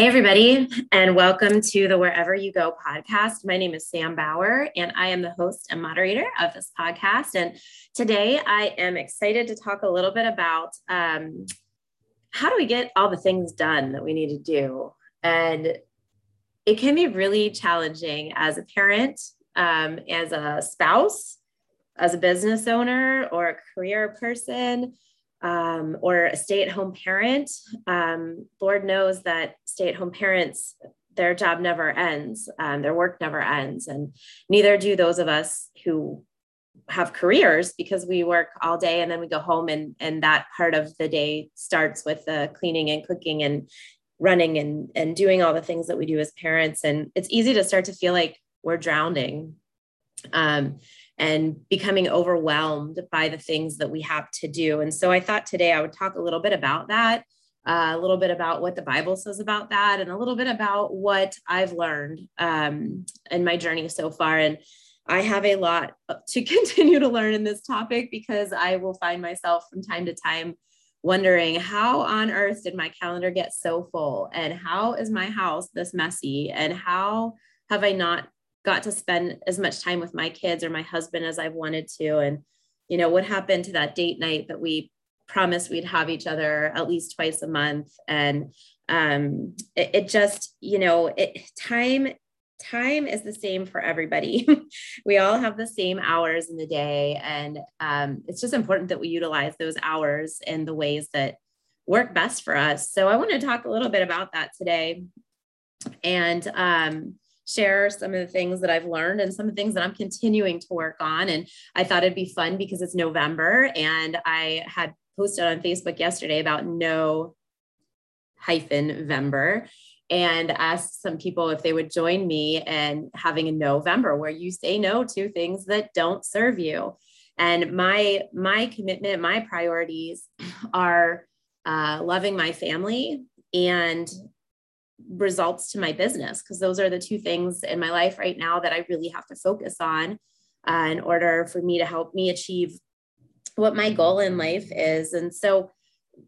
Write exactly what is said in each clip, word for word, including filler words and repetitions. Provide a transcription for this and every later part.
Hey, everybody, and welcome to the Wherever You Go podcast. My name is Sam Bauer, and I am the host and moderator of this podcast. And today I am excited to talk a little bit about um, how do we get all the things done that we need to do? And it can be really challenging as a parent, um, as a spouse, as a business owner, or a career person. Um, or a stay-at-home parent. Um, Lord knows that stay-at-home parents, their job never ends, um, their work never ends, and neither do those of us who have careers, because we work all day and then we go home, and and that part of the day starts with the uh, cleaning and cooking and running and and doing all the things that we do as parents, and it's easy to start to feel like we're drowning. Um, and becoming overwhelmed by the things that we have to do. And so I thought today I would talk a little bit about that, uh, a little bit about what the Bible says about that, and a little bit about what I've learned um, in my journey so far. And I have a lot to continue to learn in this topic, because I will find myself from time to time wondering, how on earth did my calendar get so full? And how is my house this messy? And how have I not got to spend as much time with my kids or my husband as I've wanted to? And, you know, what happened to that date night that we promised we'd have each other at least twice a month? And um, it, it just, you know, it, time, time is the same for everybody. We all have the same hours in the day. And um, it's just important that we utilize those hours in the ways that work best for us. So I want to talk a little bit about that today. And, um, share some of the things that I've learned and some of the things that I'm continuing to work on. And I thought it'd be fun because it's November, and I had posted on Facebook yesterday about no hyphen Vember and asked some people if they would join me in having a November where you say no to things that don't serve you. And my, my commitment, my priorities are uh, loving my family and results to my business, because those are the two things in my life right now that I really have to focus on uh, in order for me to help me achieve what my goal in life is. And so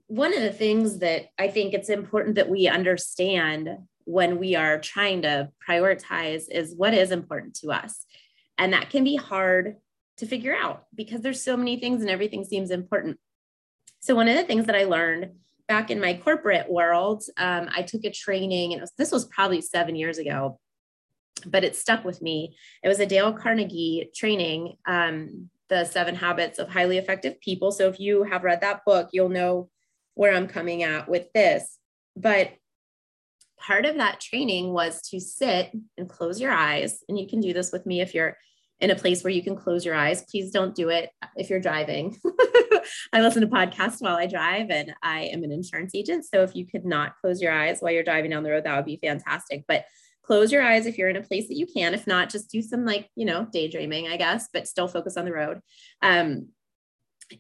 one of the things that I think it's important that we understand when we are trying to prioritize is what is important to us. And that can be hard to figure out because there's so many things and everything seems important. So one of the things that I learned back in my corporate world, um, I took a training, and it was, this was probably seven years ago, but it stuck with me. It was a Dale Carnegie training, um, The Seven Habits of Highly Effective People. So if you have read that book, you'll know where I'm coming at with this. But part of that training was to sit and close your eyes. And you can do this with me if you're in a place where you can close your eyes. Please don't do it if you're driving. I listen to podcasts while I drive, and I am an insurance agent. So if you could not close your eyes while you're driving down the road, that would be fantastic. But close your eyes if you're in a place that you can. If not, just do some, like, you know, daydreaming, I guess, but still focus on the road. Um,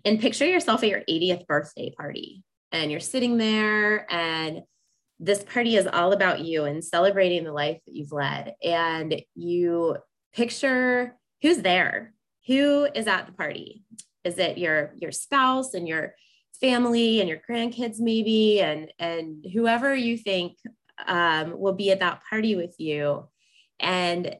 and picture yourself at your eightieth birthday party, and you're sitting there, and this party is all about you and celebrating the life that you've led. And you picture who's there, who is at the party. Is it your, your spouse and your family and your grandkids maybe, and, and whoever you think um, will be at that party with you? And,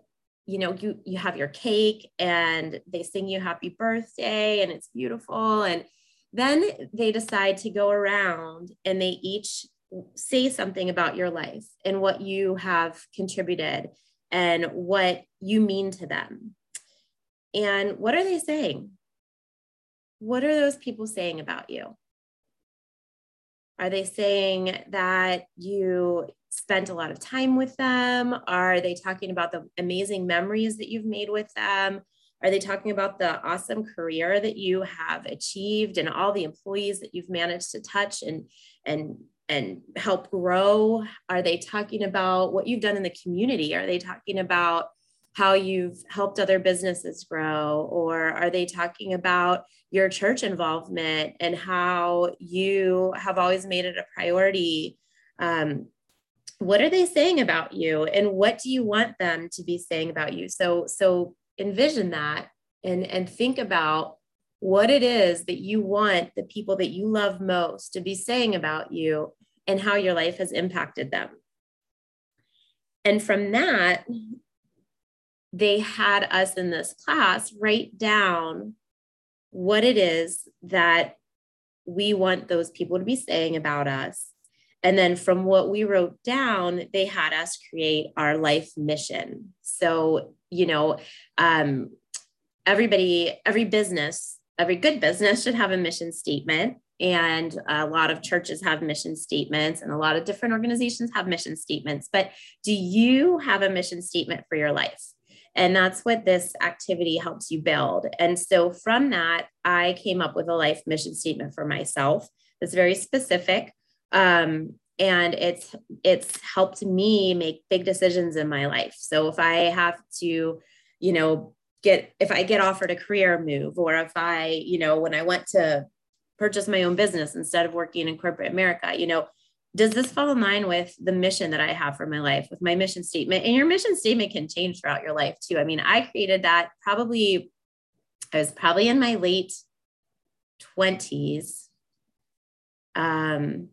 you know, you, you have your cake and they sing you happy birthday and it's beautiful. And then they decide to go around and they each say something about your life and what you have contributed and what you mean to them. And what are they saying? What are those people saying about you? Are they saying that you spent a lot of time with them? Are they talking about the amazing memories that you've made with them? Are they talking about the awesome career that you have achieved and all the employees that you've managed to touch and, and, and help grow? Are they talking about what you've done in the community? Are they talking about how you've helped other businesses grow? Or are they talking about your church involvement and how you have always made it a priority? Um, what are they saying about you, and what do you want them to be saying about you? So, so envision that and, and think about what it is that you want the people that you love most to be saying about you and how your life has impacted them. And from that, they had us in this class write down what it is that we want those people to be saying about us. And then from what we wrote down, they had us create our life mission. So, you know, um, everybody, every business, every good business should have a mission statement. And a lot of churches have mission statements, and a lot of different organizations have mission statements. But do you have a mission statement for your life? And that's what this activity helps you build. And so from that, I came up with a life mission statement for myself that's very specific. Um, and it's, it's helped me make big decisions in my life. So if I have to, you know, get, if I get offered a career move, or if I, you know, when I went to purchase my own business instead of working in corporate America, you know, does this fall in line with the mission that I have for my life, with my mission statement? And your mission statement can change throughout your life too. I mean, I created that probably, I was probably in my late twenties. Um,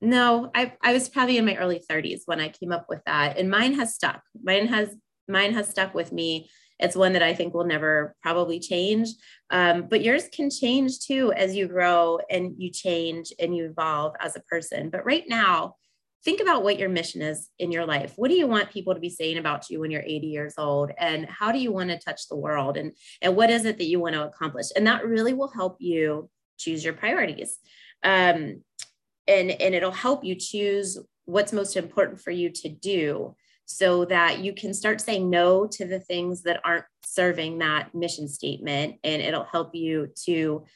No, I, I was probably in my early thirties when I came up with that. And mine has stuck. Mine has mine has stuck with me. It's one that I think will never probably change. Um, but yours can change too as you grow and you change and you evolve as a person. But right now, think about what your mission is in your life. What do you want people to be saying about you when you're eighty years old? And how do you want to touch the world? And, and what is it that you want to accomplish? And that really will help you choose your priorities. Um, And, and it'll help you choose what's most important for you to do, so that you can start saying no to the things that aren't serving that mission statement. And it'll help you to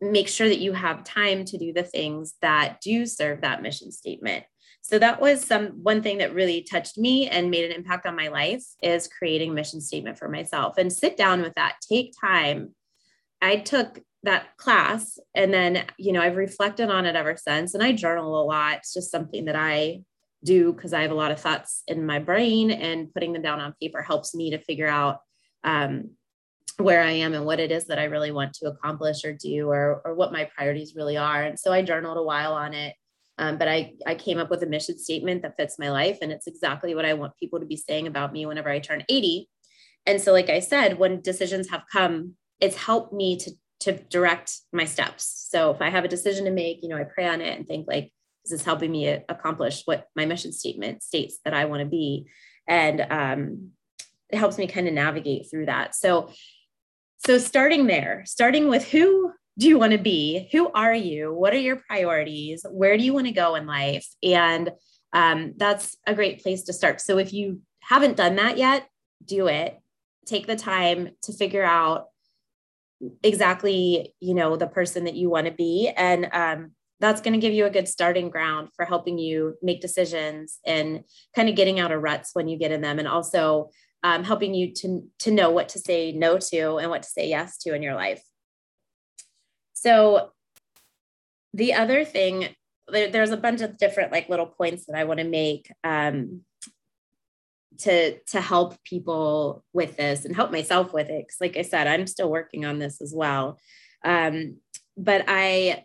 make sure that you have time to do the things that do serve that mission statement. So that was some one thing that really touched me and made an impact on my life, is creating a mission statement for myself. And sit down with that, take time. I took that class, and then, you know, I've reflected on it ever since, and I journal a lot. It's just something that I do because I have a lot of thoughts in my brain, and putting them down on paper helps me to figure out um, where I am and what it is that I really want to accomplish or do, or, or what my priorities really are. And so I journaled a while on it, um, but I, I came up with a mission statement that fits my life, and it's exactly what I want people to be saying about me whenever I turn eighty. And so, like I said, when decisions have come, it's helped me to to direct my steps. So if I have a decision to make, you know, I pray on it and think, like, is this helping me accomplish what my mission statement states that I want to be? And um, it helps me kind of navigate through that. So, so starting there, starting with who do you want to be? Who are you? What are your priorities? Where do you want to go in life? And um, that's a great place to start. So if you haven't done that yet, do it. Take the time to figure out exactly, you know, the person that you want to be. And um, that's going to give you a good starting ground for helping you make decisions and kind of getting out of ruts when you get in them. And also um, helping you to, to know what to say no to and what to say yes to in your life. So the other thing, there, there's a bunch of different like little points that I want to make um, to, to help people with this and help myself with it. Cause like I said, I'm still working on this as well. Um, but I,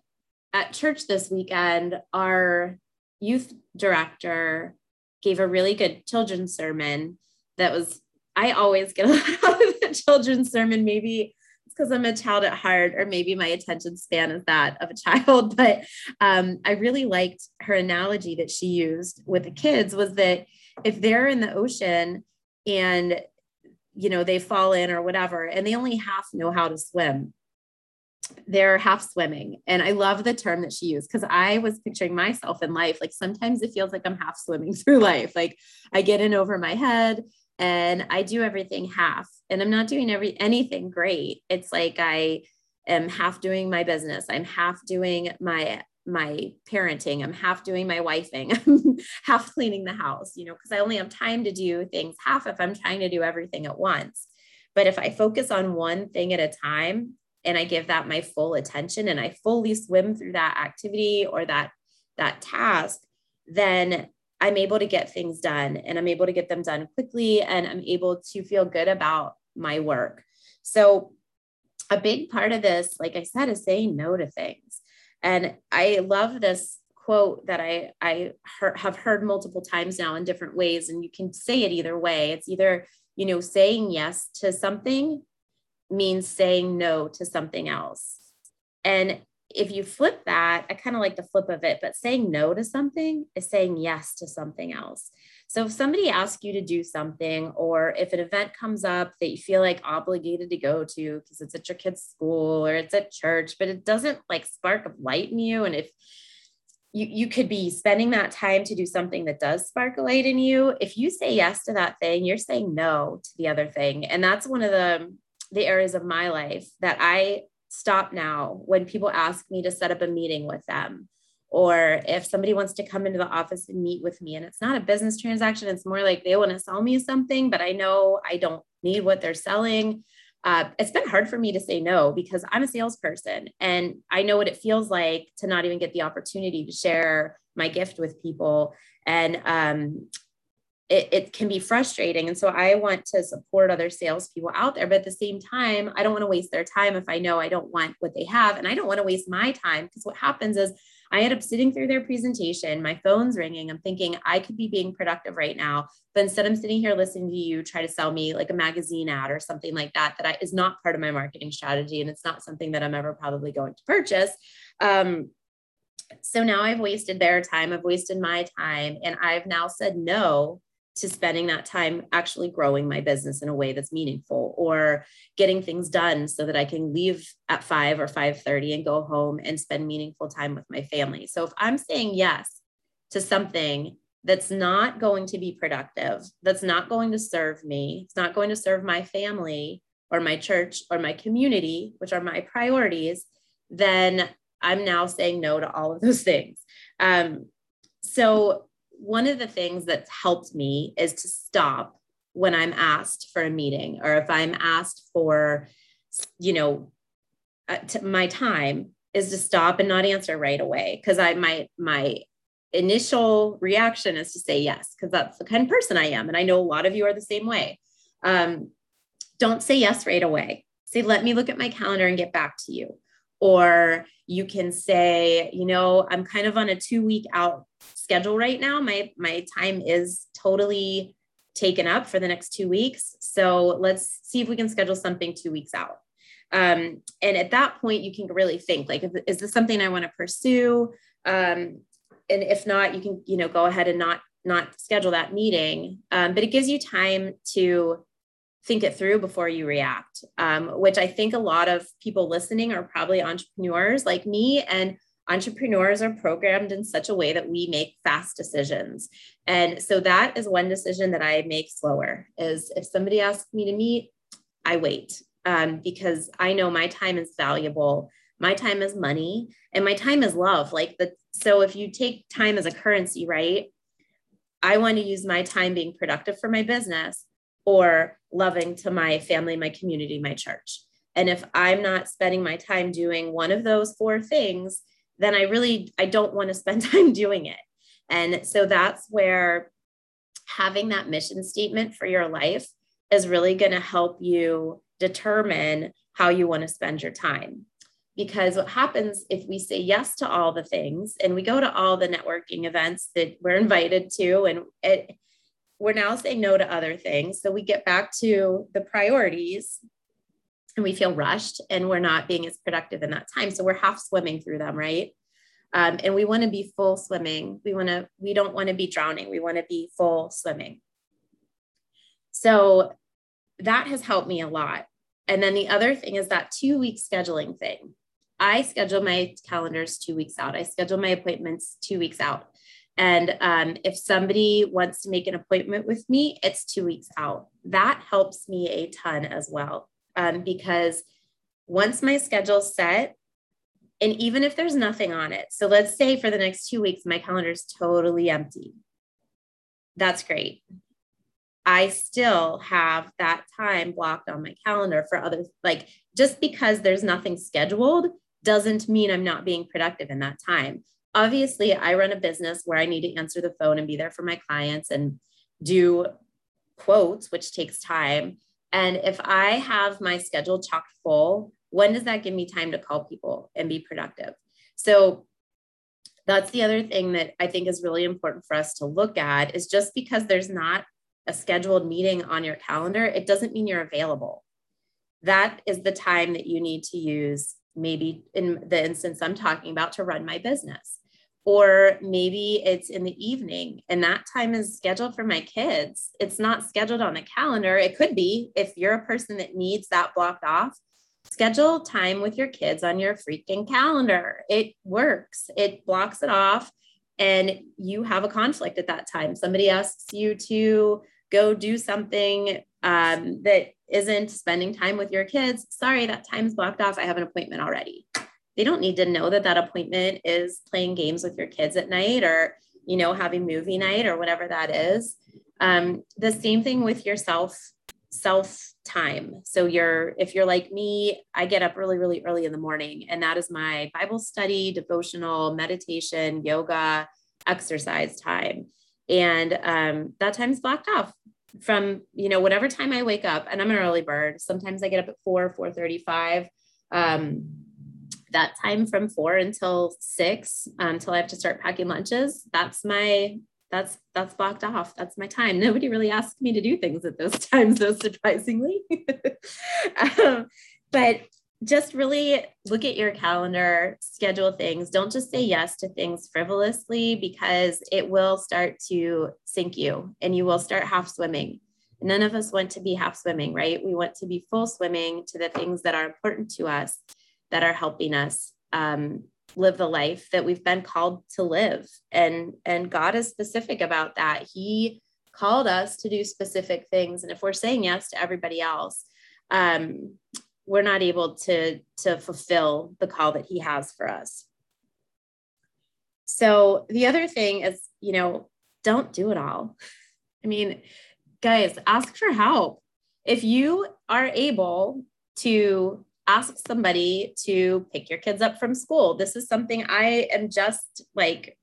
at church this weekend, our youth director gave a really good children's sermon. That was, I always get a lot out of the children's sermon. Maybe it's cause I'm a child at heart, or maybe my attention span is that of a child. But um, I really liked her analogy that she used with the kids, was that if they're in the ocean and, you know, they fall in or whatever, and they only half know how to swim, they're half swimming. And I love the term that she used, because I was picturing myself in life. Like, sometimes it feels like I'm half swimming through life. Like, I get in over my head and I do everything half, and I'm not doing every anything great. It's like, I am half doing my business. I'm half doing my my parenting. I'm half doing my wifing. I'm half cleaning the house, you know, because I only have time to do things half if I'm trying to do everything at once. But if I focus on one thing at a time, and I give that my full attention, and I fully swim through that activity or that, that task, then I'm able to get things done, and I'm able to get them done quickly, and I'm able to feel good about my work. So a big part of this, like I said, is saying no to things. And I love this quote that I, I heard, have heard multiple times now in different ways, and you can say it either way. It's either, you know, saying yes to something means saying no to something else. And if you flip that, I kind of like the flip of it, but saying no to something is saying yes to something else. So if somebody asks you to do something, or if an event comes up that you feel like obligated to go to because it's at your kid's school or it's at church, but it doesn't like spark a light in you. And if you, you could be spending that time to do something that does spark a light in you, if you say yes to that thing, you're saying no to the other thing. And that's one of the, the areas of my life that I stop now when people ask me to set up a meeting with them, or if somebody wants to come into the office and meet with me, and it's not a business transaction, it's more like they want to sell me something, but I know I don't need what they're selling. Uh, it's been hard for me to say no because I'm a salesperson and I know what it feels like to not even get the opportunity to share my gift with people. And um, It, it can be frustrating. And so I want to support other salespeople out there, but at the same time, I don't want to waste their time if I know I don't want what they have. And I don't want to waste my time, because what happens is I end up sitting through their presentation, my phone's ringing, I'm thinking I could be being productive right now, but instead I'm sitting here listening to you try to sell me like a magazine ad or something like that, that I, is not part of my marketing strategy. And it's not something that I'm ever probably going to purchase. Um, so now I've wasted their time, I've wasted my time, and I've now said no to spending that time actually growing my business in a way that's meaningful, or getting things done so that I can leave at five or five thirty and go home and spend meaningful time with my family. So if I'm saying yes to something that's not going to be productive, that's not going to serve me, it's not going to serve my family or my church or my community, which are my priorities, then I'm now saying no to all of those things. Um, so One of the things that's helped me is to stop when I'm asked for a meeting, or if I'm asked for, you know, uh, t- my time, is to stop and not answer right away. Cause I, my, my initial reaction is to say yes, cause that's the kind of person I am. And I know a lot of you are the same way. Um, don't say yes right away. Say, let me look at my calendar and get back to you. Or you can say, you know, I'm kind of on a two week out schedule right now. My, my time is totally taken up for the next two weeks. So let's see if we can schedule something two weeks out. Um, and at that point you can really think like, is this something I want to pursue? Um, and if not, you can, you know, go ahead and not, not schedule that meeting. Um, but it gives you time to think it through before you react, um, which I think a lot of people listening are probably entrepreneurs like me, and entrepreneurs are programmed in such a way that we make fast decisions. And so that is one decision that I make slower, is if somebody asks me to meet, I wait, um, because I know my time is valuable. My time is money, and my time is love. Like the, so if you take time as a currency, right? I want to use my time being productive for my business, or loving to my family, my community, my church. And if I'm not spending my time doing one of those four things, then I really, I don't want to spend time doing it. And so that's where having that mission statement for your life is really going to help you determine how you want to spend your time. Because what happens if we say yes to all the things and we go to all the networking events that we're invited to, and it, we're now saying no to other things. So we get back to the priorities and we feel rushed, and we're not being as productive in that time. So we're half swimming through them, right? Um, and we want to be full swimming. We want to, we don't want to be drowning. We want to be full swimming. So that has helped me a lot. And then the other thing is that two week scheduling thing. I schedule my calendars two weeks out. I schedule my appointments two weeks out. And um, if somebody wants to make an appointment with me, it's two weeks out. That helps me a ton as well, um, because once my schedule's set, and even if there's nothing on it, so let's say for the next two weeks, my calendar's totally empty. That's great. I still have that time blocked on my calendar for others. Like, just because there's nothing scheduled doesn't mean I'm not being productive in that time. Obviously, I run a business where I need to answer the phone and be there for my clients and do quotes, which takes time. And if I have my schedule chock full, when does that give me time to call people and be productive? So That's the other thing that I think is really important for us to look at, is just because there's not a scheduled meeting on your calendar, it doesn't mean you're available. That is the time that you need to use, maybe in the instance I'm talking about, to run my business. Or maybe it's in the evening and that time is scheduled for my kids. It's not scheduled on a calendar. It could be, if you're a person that needs that blocked off, schedule time with your kids on your freaking calendar. It works. It blocks it off, and you have a conflict at that time. Somebody asks you to go do something um, that isn't spending time with your kids. Sorry, that time's blocked off. I have an appointment already. They don't need to know that that appointment is playing games with your kids at night, or, you know, having movie night or whatever that is. Um, the same thing with yourself, self time. So you're, if you're like me, I get up really, really early in the morning, and that is my Bible study, devotional, meditation, yoga, exercise time. And um, that time's blocked off from, you know, whatever time I wake up. And I'm an early bird. Sometimes I get up at four, four thirty-five. Um, that time from four until six, um, until I have to start packing lunches. That's my, that's, that's blocked off. That's my time. Nobody really asks me to do things at those times, though, surprisingly. um, but just really look at your calendar, schedule things. Don't just say yes to things frivolously, because it will start to sink you and you will start half swimming. None of us want to be half swimming, right? We want to be full swimming to the things that are important to us, that are helping us um, live the life that we've been called to live. And, and God is specific about that. He called us to do specific things. And if we're saying yes to everybody else, um, we're not able to, to fulfill the call that He has for us. So the other thing is, you know, don't do it all. I mean, guys, ask for help. If you are able to ask somebody to pick your kids up from school. This is something I am just like,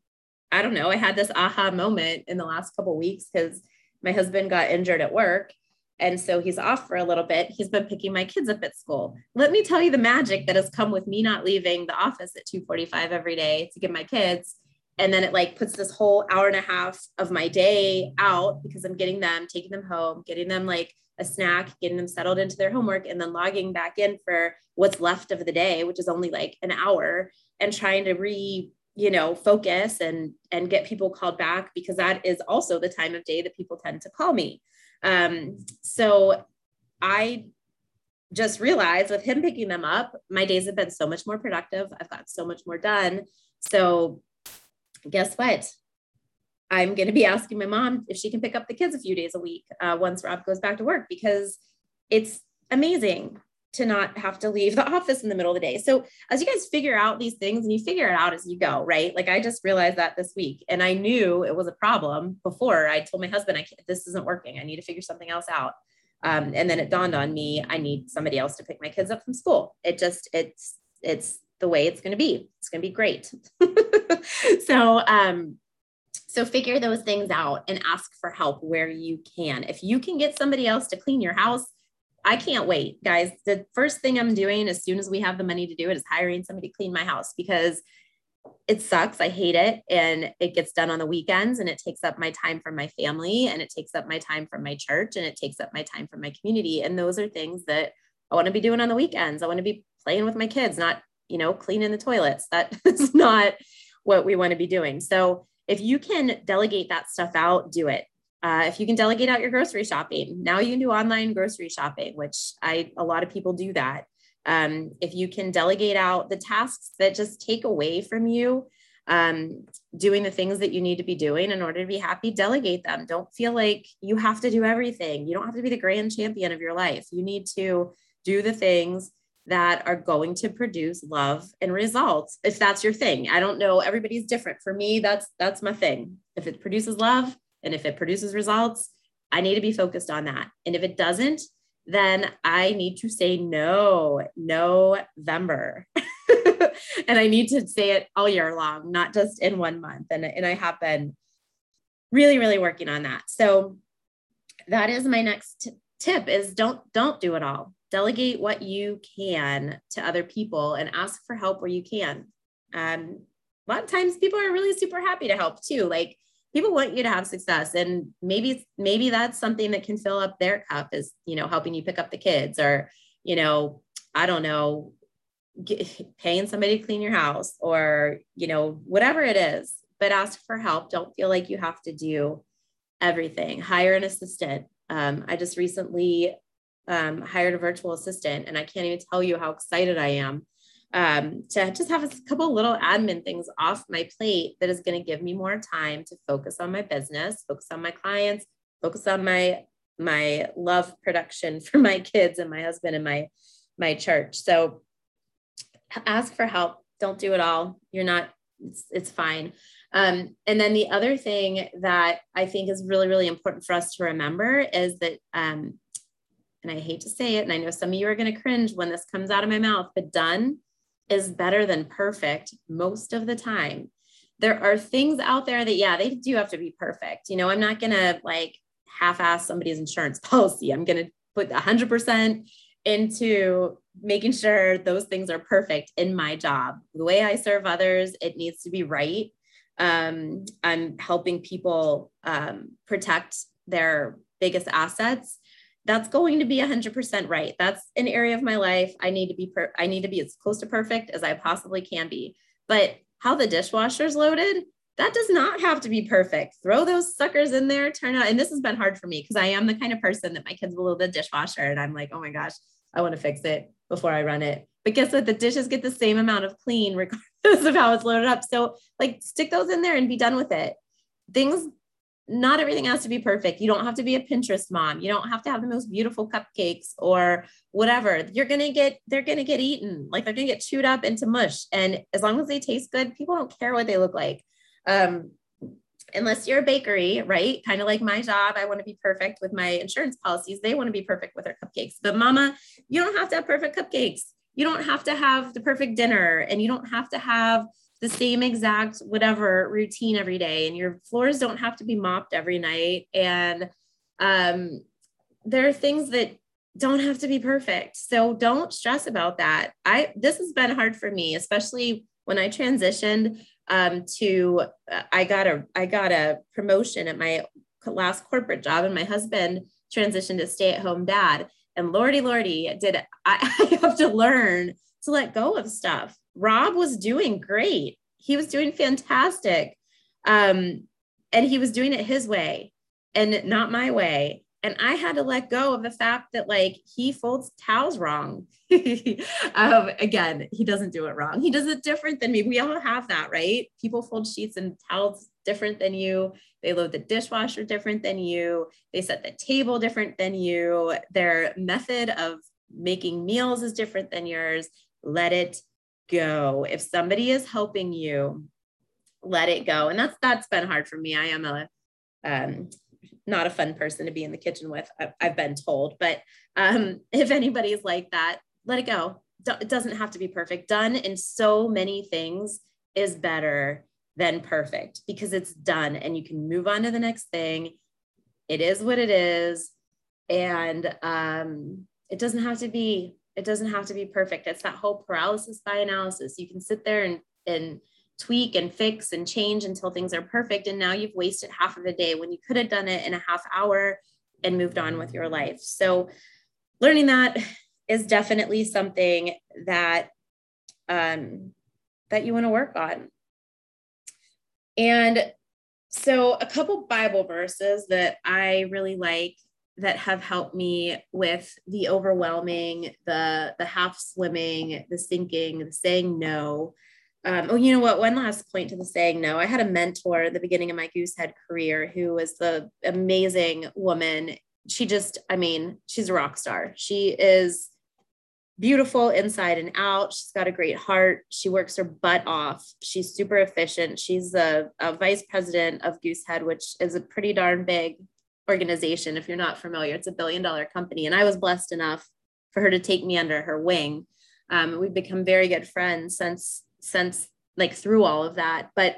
I don't know. I had this aha moment in the last couple of weeks because my husband got injured at work. And so he's off for a little bit. He's been picking my kids up at school. Let me tell you the magic that has come with me not leaving the office at two forty-five every day to get my kids. And then it like puts this whole hour and a half of my day out because I'm getting them, taking them home, getting them like a snack, getting them settled into their homework, and then logging back in for what's left of the day, which is only like an hour, and trying to re, you know, focus and, and get people called back, because that is also the time of day that people tend to call me. Um, so I just realized with him picking them up, my days have been so much more productive. I've got so much more done. So guess what? I'm going to be asking my mom if she can pick up the kids a few days a week uh, once Rob goes back to work, because it's amazing to not have to leave the office in the middle of the day. So as you guys figure out these things, and you figure it out as you go, right? Like I just realized that this week, and I knew it was a problem before. I told my husband, I can't, this isn't working. I need to figure something else out. Um, and then it dawned on me, I need somebody else to pick my kids up from school. It just, it's, it's the way it's going to be. It's going to be great. so, um, So figure those things out and ask for help where you can. If you can get somebody else to clean your house, I can't wait, guys. The first thing I'm doing as soon as we have the money to do it is hiring somebody to clean my house, because it sucks. I hate it. And it gets done on the weekends, and it takes up my time from my family, and it takes up my time from my church, and it takes up my time from my community. And those are things that I want to be doing on the weekends. I want to be playing with my kids, not, you know, cleaning the toilets. That is not what we want to be doing. So if you can delegate that stuff out, do it. Uh, if you can delegate out your grocery shopping, now you can do online grocery shopping, which I, a lot of people do that. Um, if you can delegate out the tasks that just take away from you, um, doing the things that you need to be doing in order to be happy, delegate them. Don't feel like you have to do everything. You don't have to be the grand champion of your life. You need to do the things that are going to produce love and results, if that's your thing. I don't know. Everybody's different. For me, that's, that's my thing. If it produces love and if it produces results, I need to be focused on that. And if it doesn't, then I need to say no, November. And I need to say it all year long, not just in one month. And, and I have been really, really working on that. So that is my next t- tip is don't, don't do it all. Delegate what you can to other people and ask for help where you can. Um, a lot of times people are really super happy to help too. Like, people want you to have success, and maybe, maybe that's something that can fill up their cup is, you know, helping you pick up the kids, or, you know, I don't know, get, paying somebody to clean your house, or, you know, whatever it is, but ask for help. Don't feel like you have to do everything. Hire an assistant. Um, I just recently um, hired a virtual assistant, and I can't even tell you how excited I am Um, to just have a couple little admin things off my plate that is going to give me more time to focus on my business, focus on my clients, focus on my, my love production for my kids and my husband and my, my church. So ask for help. Don't do it all. You're not, it's, it's fine. Um, and then the other thing that I think is really, really important for us to remember is that, um, and I hate to say it, and I know some of you are going to cringe when this comes out of my mouth, but done is better than perfect most of the time. There are things out there that, yeah, they do have to be perfect. You know, I'm not going to like half-ass somebody's insurance policy. I'm going to put one hundred percent into making sure those things are perfect in my job. The way I serve others, it needs to be right. Um, I'm helping people um, protect their biggest assets. That's going to be one hundred percent right. That's an area of my life I need to be per- I need to be as close to perfect as I possibly can be. But how the dishwasher's loaded, that does not have to be perfect. Throw those suckers in there, turn out. And this has been hard for me because I am the kind of person that my kids will load the dishwasher and I'm like, oh my gosh, I want to fix it before I run it. But guess what? The dishes get the same amount of clean regardless of how it's loaded up. So like stick those in there and be done with it. Things Not everything has to be perfect. You don't have to be a Pinterest mom. You don't have to have the most beautiful cupcakes or whatever. You're going to get, they're going to get eaten. Like they're going to get chewed up into mush. And as long as they taste good, people don't care what they look like. Um, unless you're a bakery, right? Kind of like my job. I want to be perfect with my insurance policies. They want to be perfect with their cupcakes. But mama, you don't have to have perfect cupcakes. You don't have to have the perfect dinner, and you don't have to have the same exact whatever routine every day, and your floors don't have to be mopped every night. And um, there are things that don't have to be perfect. So don't stress about that. I, this has been hard for me, especially when I transitioned um, to, uh, I got a, I got a promotion at my last corporate job, and my husband transitioned to stay-at-home dad. And Lordy, Lordy, did I, I have to learn to let go of stuff. Rob was doing great. He was doing fantastic. Um, and he was doing it his way and not my way. And I had to let go of the fact that like he folds towels wrong. um, again, he doesn't do it wrong. He does it different than me. We all have that, right? People fold sheets and towels different than you. They load the dishwasher different than you. They set the table different than you. Their method of making meals is different than yours. Let it go. If somebody is helping you, let it go. And that's, that's been hard for me. I am a, um, not a fun person to be in the kitchen with, I've been told, but, um, if anybody's like that, let it go. It doesn't have to be perfect. Done in so many things is better than perfect because it's done and you can move on to the next thing. It is what it is. And, um, it doesn't have to be, it doesn't have to be perfect. It's that whole paralysis by analysis. You can sit there and, and tweak and fix and change until things are perfect. And now you've wasted half of the day when you could have done it in a half hour and moved on with your life. So learning that is definitely something that, um, that you want to work on. And so a couple Bible verses that I really like that have helped me with the overwhelming, the, the half swimming, the sinking, the saying no. Um, oh, you know what? One last point to the saying no. I had a mentor at the beginning of my Goosehead career who was the amazing woman. She just, I mean, she's a rock star. She is beautiful inside and out. She's got a great heart. She works her butt off. She's super efficient. She's a, a vice president of Goosehead, which is a pretty darn big organization. If you're not familiar, it's a billion dollar company. And I was blessed enough for her to take me under her wing. Um, we've become very good friends since, since like through all of that. But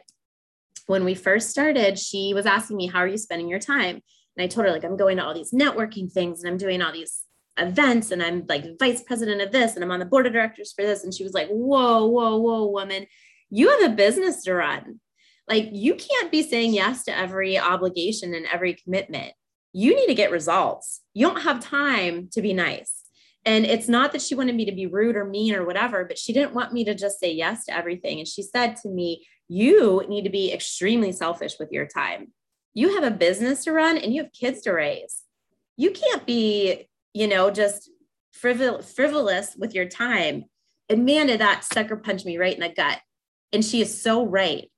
when we first started, she was asking me, how are you spending your time? And I told her like, I'm going to all these networking things and I'm doing all these events and I'm like vice president of this and I'm on the board of directors for this. And she was like, whoa, whoa, whoa, woman, you have a business to run. Like, you can't be saying yes to every obligation and every commitment. You need to get results. You don't have time to be nice. And it's not that she wanted me to be rude or mean or whatever, but she didn't want me to just say yes to everything. And she said to me, you need to be extremely selfish with your time. You have a business to run and you have kids to raise. You can't be, you know, just frivol- frivolous with your time. And man, did that sucker punch me right in the gut. And she is so right.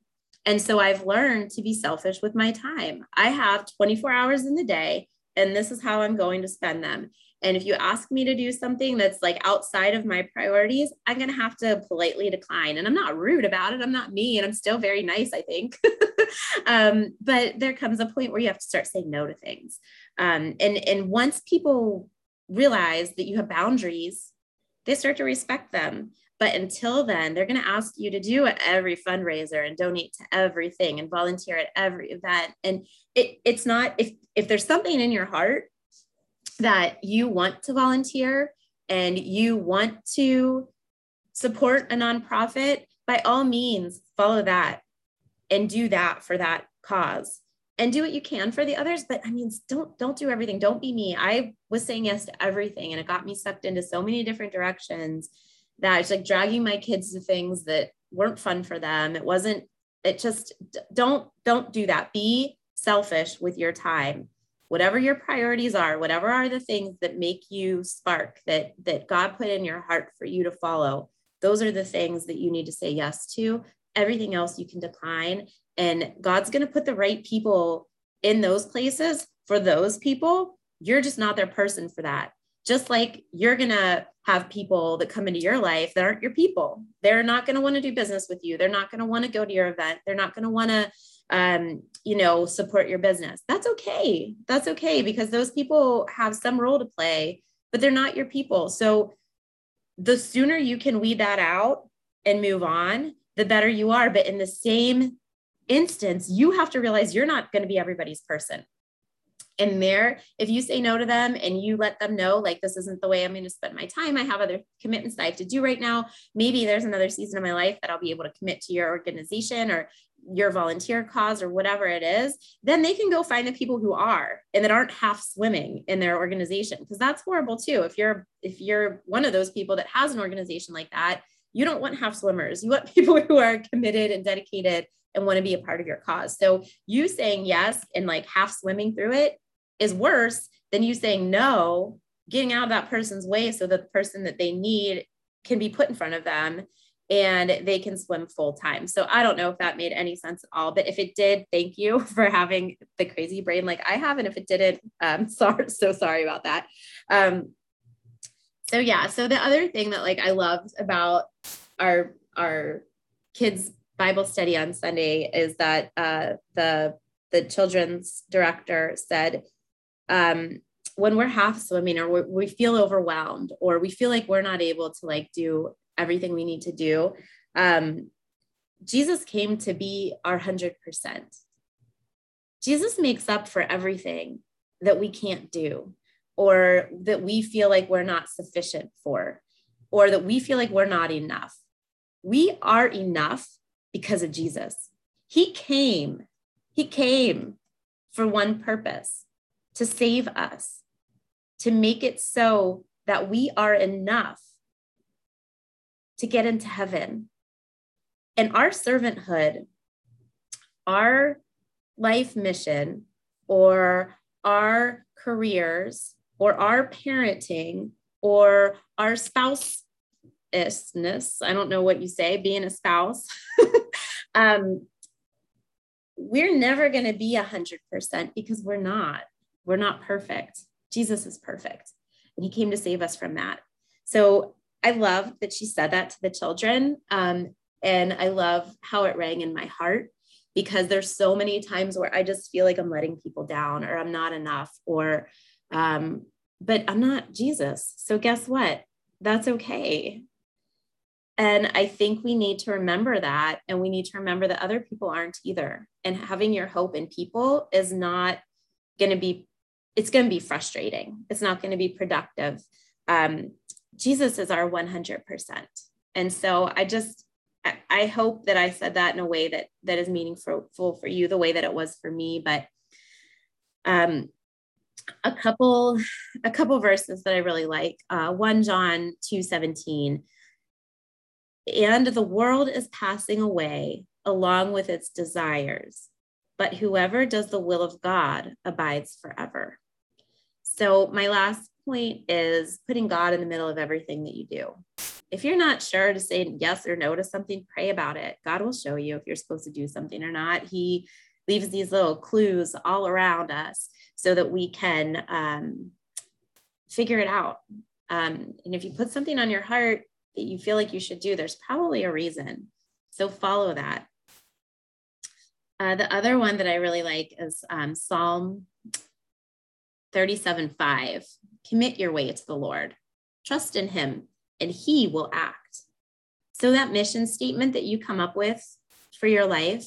And so I've learned to be selfish with my time. I have twenty-four hours in the day, and this is how I'm going to spend them. And if you ask me to do something that's like outside of my priorities, I'm going to have to politely decline. And I'm not rude about it. I'm not mean. I'm still very nice, I think. um, but there comes a point where you have to start saying no to things. Um, and, and once people realize that you have boundaries, they start to respect them. But until then, they're going to ask you to do every fundraiser and donate to everything and volunteer at every event. And it, it's not, if, if there's something in your heart that you want to volunteer and you want to support a nonprofit, by all means, follow that and do that for that cause and do what you can for the others. But I mean, don't, don't do everything. Don't be me. I was saying yes to everything, and it got me sucked into so many different directions that it's like dragging my kids to things that weren't fun for them. It wasn't, it just don't, don't do that. Be selfish with your time. Whatever your priorities are, whatever are the things that make you spark, that, that God put in your heart for you to follow, those are the things that you need to say yes to. Everything else you can decline. And God's going to put the right people in those places for those people. You're just not their person for that. Just like you're going to have people that come into your life that aren't your people. They're not going to want to do business with you. They're not going to want to go to your event. They're not going to want to, um, you know, support your business. That's okay. That's okay, because those people have some role to play, but they're not your people. So the sooner you can weed that out and move on, the better you are. But in the same instance, you have to realize you're not going to be everybody's person. And there, if you say no to them and you let them know, like, this isn't the way I'm going to spend my time. I have other commitments that I have to do right now. Maybe there's another season of my life that I'll be able to commit to your organization or your volunteer cause or whatever it is. Then they can go find the people who are and that aren't half swimming in their organization, because that's horrible too. If you're if you're one of those people that has an organization like that, you don't want half swimmers. You want people who are committed and dedicated and want to be a part of your cause. So you saying yes and like half swimming through it is worse than you saying no, getting out of that person's way so that the person that they need can be put in front of them and they can swim full time. So I don't know if that made any sense at all, but if it did, thank you for having the crazy brain like I have. And if it didn't, I'm sorry, so sorry about that. Um, so yeah, so the other thing that like I loved about our, our kids' Bible study on Sunday is that uh, the the children's director said, um, when we're half swimming or we're, we feel overwhelmed or we feel like we're not able to like do everything we need to do, um, Jesus came to be our one hundred percent. Jesus makes up for everything that we can't do or that we feel like we're not sufficient for or that we feel like we're not enough. We are enough because of Jesus. He came, he came for one purpose, to save us, to make it so that we are enough to get into heaven. And our servanthood, our life mission, or our careers, or our parenting, or our spouse-ishness, I don't know what you say, being a spouse, Um, we're never going to be a hundred percent because we're not, we're not perfect. Jesus is perfect. And he came to save us from that. So I love that she said that to the children. Um, and I love how it rang in my heart, because there's so many times where I just feel like I'm letting people down or I'm not enough or, um, but I'm not Jesus. So guess what? That's okay. And I think we need to remember that. And we need to remember that other people aren't either. And having your hope in people is not going to be, it's going to be frustrating. It's not going to be productive. Um, Jesus is our one hundred percent. And so I just, I, I hope that I said that in a way that that is meaningful for you, the way that it was for me. But um, a couple a couple verses that I really like. Uh, First John two seventeen. And the world is passing away along with its desires, but whoever does the will of God abides forever. So my last point is putting God in the middle of everything that you do. If you're not sure to say yes or no to something, pray about it. God will show you if you're supposed to do something or not. He leaves these little clues all around us so that we can um, figure it out. Um, and if you put something on your heart that you feel like you should do, there's probably a reason. So follow that. Uh, the other one that I really like is um, Psalm thirty-seven five. Commit your way to the Lord. Trust in him and he will act. So that mission statement that you come up with for your life,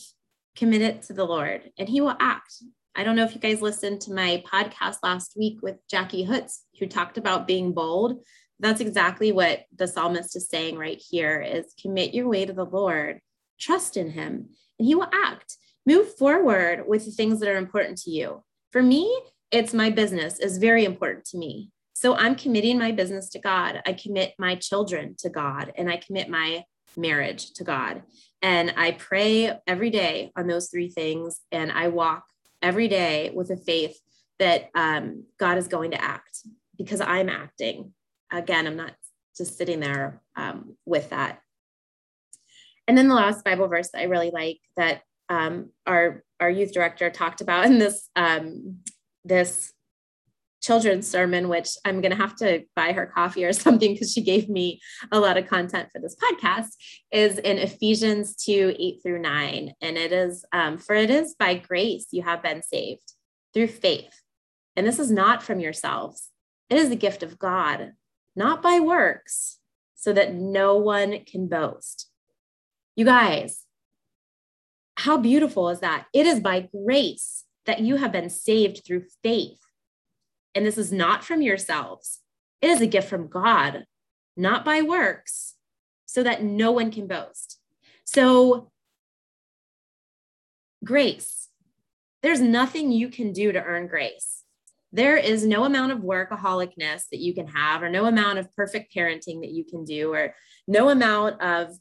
commit it to the Lord and he will act. I don't know if you guys listened to my podcast last week with Jackie Hutz, who talked about being bold. That's exactly what the psalmist is saying right here is commit your way to the Lord, trust in him, and he will act. Move forward with the things that are important to you. For me, it's my business is very important to me. So I'm committing my business to God. I commit my children to God, and I commit my marriage to God. And I pray every day on those three things. And I walk every day with a faith that um, God is going to act because I'm acting. Again, I'm not just sitting there um, with that. And then the last Bible verse that I really like that um, our, our youth director talked about in this, um, this children's sermon, which I'm going to have to buy her coffee or something because she gave me a lot of content for this podcast, is in Ephesians two, eight through nine. And it is, um, for it is by grace you have been saved through faith. And this is not from yourselves. It is the gift of God, not by works, so that no one can boast. You guys, how beautiful is that? It is by grace that you have been saved through faith. And this is not from yourselves. It is a gift from God, not by works, so that no one can boast. So, grace. There's nothing you can do to earn grace. There is no amount of workaholicness that you can have, or no amount of perfect parenting that you can do, or no amount of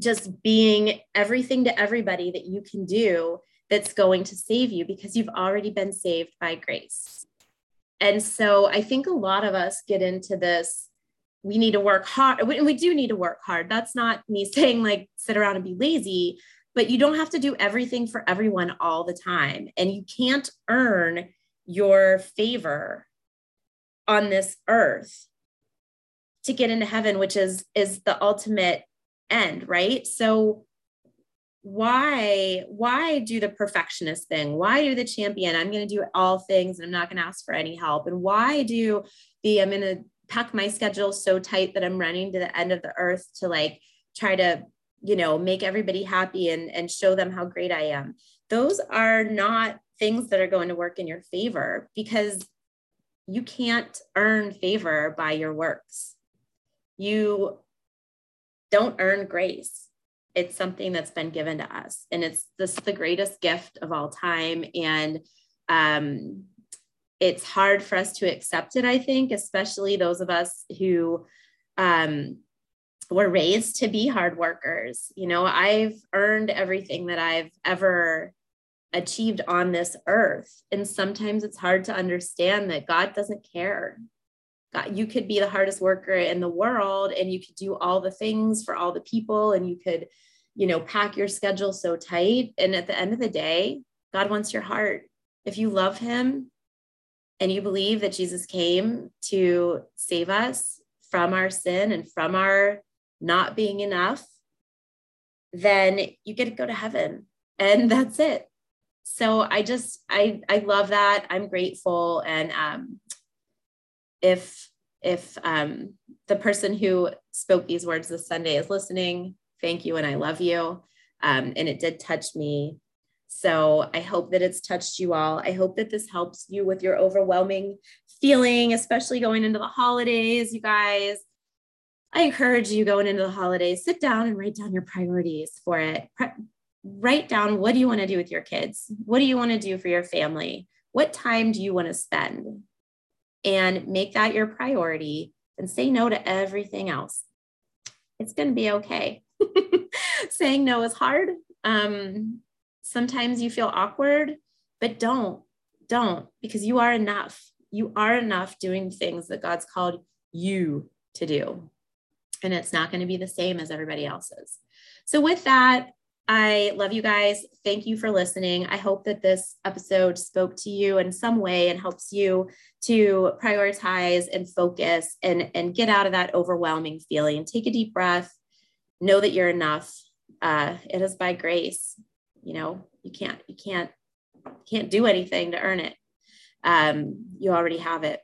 just being everything to everybody that you can do that's going to save you, because you've already been saved by grace. And so I think a lot of us get into this, we need to work hard. We do need to work hard. That's not me saying like, sit around and be lazy, but you don't have to do everything for everyone all the time. And you can't earn your favor on this earth to get into heaven, which is, is the ultimate end, right? So why, why do the perfectionist thing? Why do the champion? I'm going to do all things and I'm not going to ask for any help. And why do the, I'm going to pack my schedule so tight that I'm running to the end of the earth to like, try to, you know, make everybody happy and, and show them how great I am. Those are not things that are going to work in your favor, because you can't earn favor by your works. You don't earn grace. It's something that's been given to us. And it's this the greatest gift of all time. And um, it's hard for us to accept it, I think, especially those of us who um, were raised to be hard workers. You know, I've earned everything that I've ever achieved on this earth. And sometimes it's hard to understand that God doesn't care. God, you could be the hardest worker in the world and you could do all the things for all the people and you could, you know, pack your schedule so tight. And at the end of the day, God wants your heart. If you love him and you believe that Jesus came to save us from our sin and from our not being enough, then you get to go to heaven and that's it. So I just, I, I love that. I'm grateful. And, um, if, if, um, the person who spoke these words this Sunday is listening, thank you. And I love you. Um, and it did touch me. So I hope that it's touched you all. I hope that this helps you with your overwhelming feeling, especially going into the holidays, you guys. I encourage you going into the holidays, sit down and write down your priorities for it. Pre- write down, what do you want to do with your kids? What do you want to do for your family? What time do you want to spend? And make that your priority and say no to everything else. It's going to be okay. Saying no is hard. Um, sometimes you feel awkward, but don't, don't, because you are enough. You are enough doing things that God's called you to do. And it's not going to be the same as everybody else's. So with that, I love you guys. Thank you for listening. I hope that this episode spoke to you in some way and helps you to prioritize and focus and, and get out of that overwhelming feeling. Take a deep breath. Know that you're enough. Uh, it is by grace. You know, you can't, you can't, can't do anything to earn it. Um, you already have it.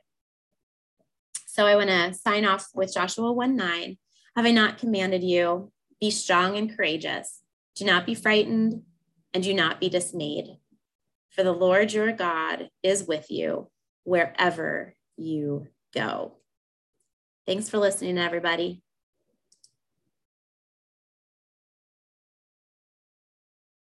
So I want to sign off with Joshua one nine. Have I not commanded you? Be strong and courageous. Do not be frightened and do not be dismayed. For the Lord your God is with you wherever you go. Thanks for listening, everybody.